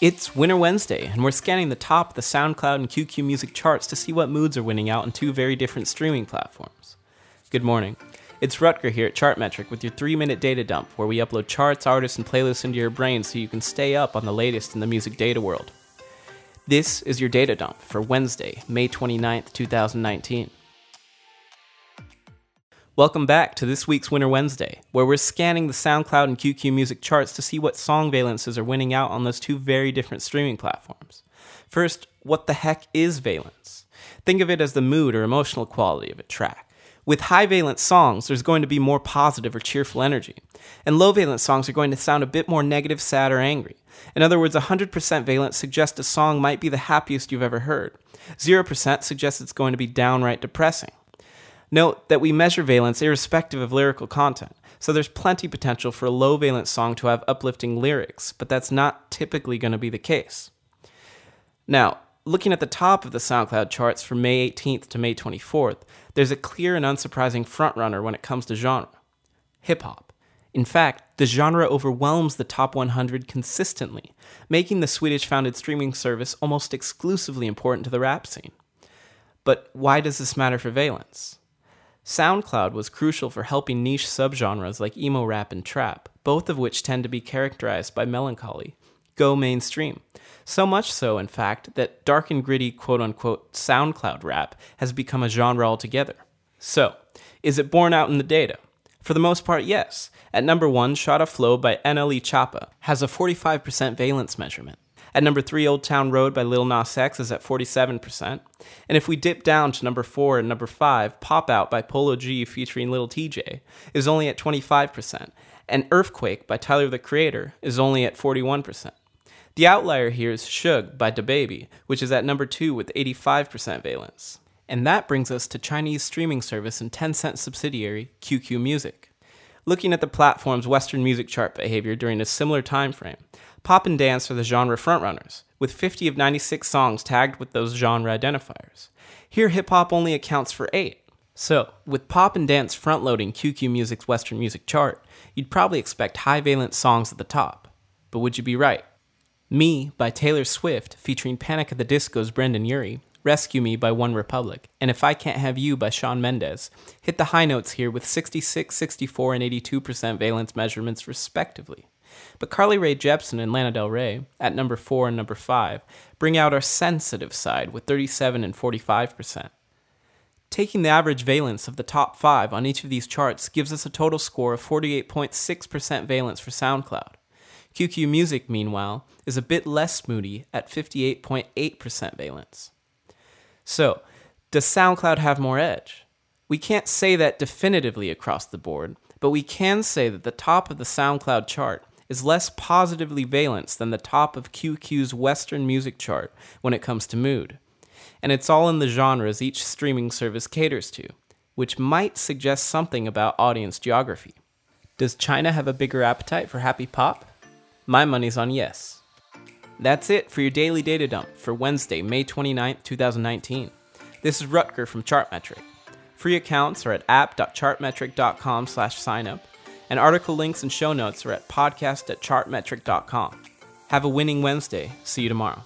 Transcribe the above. It's Winter Wednesday, and we're scanning the top of the SoundCloud and QQ Music charts to see what moods are winning out on two very different streaming platforms. Good morning. It's Rutger here at Chartmetric with your 3-minute data dump, where we upload charts, artists, and playlists into your brain so you can stay up on the latest in the music data world. This is your data dump for Wednesday, May 29th, 2019. Welcome back to this week's Winter Wednesday, where we're scanning the SoundCloud and QQ Music charts to see what song valences are winning out on those two very different streaming platforms. First, what the heck is valence? Think of it as the mood or emotional quality of a track. With high valence songs, there's going to be more positive or cheerful energy, and low valence songs are going to sound a bit more negative, sad, or angry. In other words, 100% valence suggests a song might be the happiest you've ever heard. 0% suggests it's going to be downright depressing. Note that we measure valence irrespective of lyrical content, so there's plenty potential for a low valence song to have uplifting lyrics, but that's not typically going to be the case. Now, looking at the top of the SoundCloud charts from May 18th to May 24th, there's a clear and unsurprising frontrunner when it comes to genre: hip-hop. In fact, the genre overwhelms the top 100 consistently, making the Swedish-founded streaming service almost exclusively important to the rap scene. But why does this matter for valence? SoundCloud was crucial for helping niche subgenres like emo rap and trap, both of which tend to be characterized by melancholy, go mainstream. So much so, in fact, that dark and gritty quote-unquote SoundCloud rap has become a genre altogether. So, is it borne out in the data? For the most part, yes. At number 1, Shot of Flow by NLE Choppa has a 45% valence measurement. At number 3, Old Town Road by Lil Nas X is at 47%. And if we dip down to number 4 and number 5, Pop Out by Polo G featuring Lil Tjay is only at 25%, and Earthquake by Tyler the Creator is only at 41%. The outlier here is Suge by DaBaby, which is at number 2 with 85% valence. And that brings us to Chinese streaming service and Tencent subsidiary QQ Music. Looking at the platform's Western music chart behavior during a similar time frame, pop and dance are the genre frontrunners, with 50 of 96 songs tagged with those genre identifiers. Here, hip-hop only accounts for 8. So, with pop and dance front-loading QQ Music's Western music chart, you'd probably expect high-valence songs at the top. But would you be right? Me by Taylor Swift, featuring Panic at the Disco's Brendon Urie, Rescue Me by OneRepublic, and If I Can't Have You by Shawn Mendes hit the high notes here with 66, 64, and 82% valence measurements respectively. But Carly Rae Jepsen and Lana Del Rey, at number 4 and number 5, bring out our sensitive side with 37 and 45%. Taking the average valence of the top 5 on each of these charts gives us a total score of 48.6% valence for SoundCloud. QQ Music, meanwhile, is a bit less moody at 58.8% valence. So, does SoundCloud have more edge? We can't say that definitively across the board, but we can say that the top of the SoundCloud chart is less positively valenced than the top of QQ's Western music chart when it comes to mood. And it's all in the genres each streaming service caters to, which might suggest something about audience geography. Does China have a bigger appetite for happy pop? My money's on yes. That's it for your daily data dump for Wednesday, May 29th, 2019. This is Rutger from Chartmetric. Free accounts are at app.chartmetric.com/signup, and article links and show notes are at podcast.chartmetric.com. Have a winning Wednesday. See you tomorrow.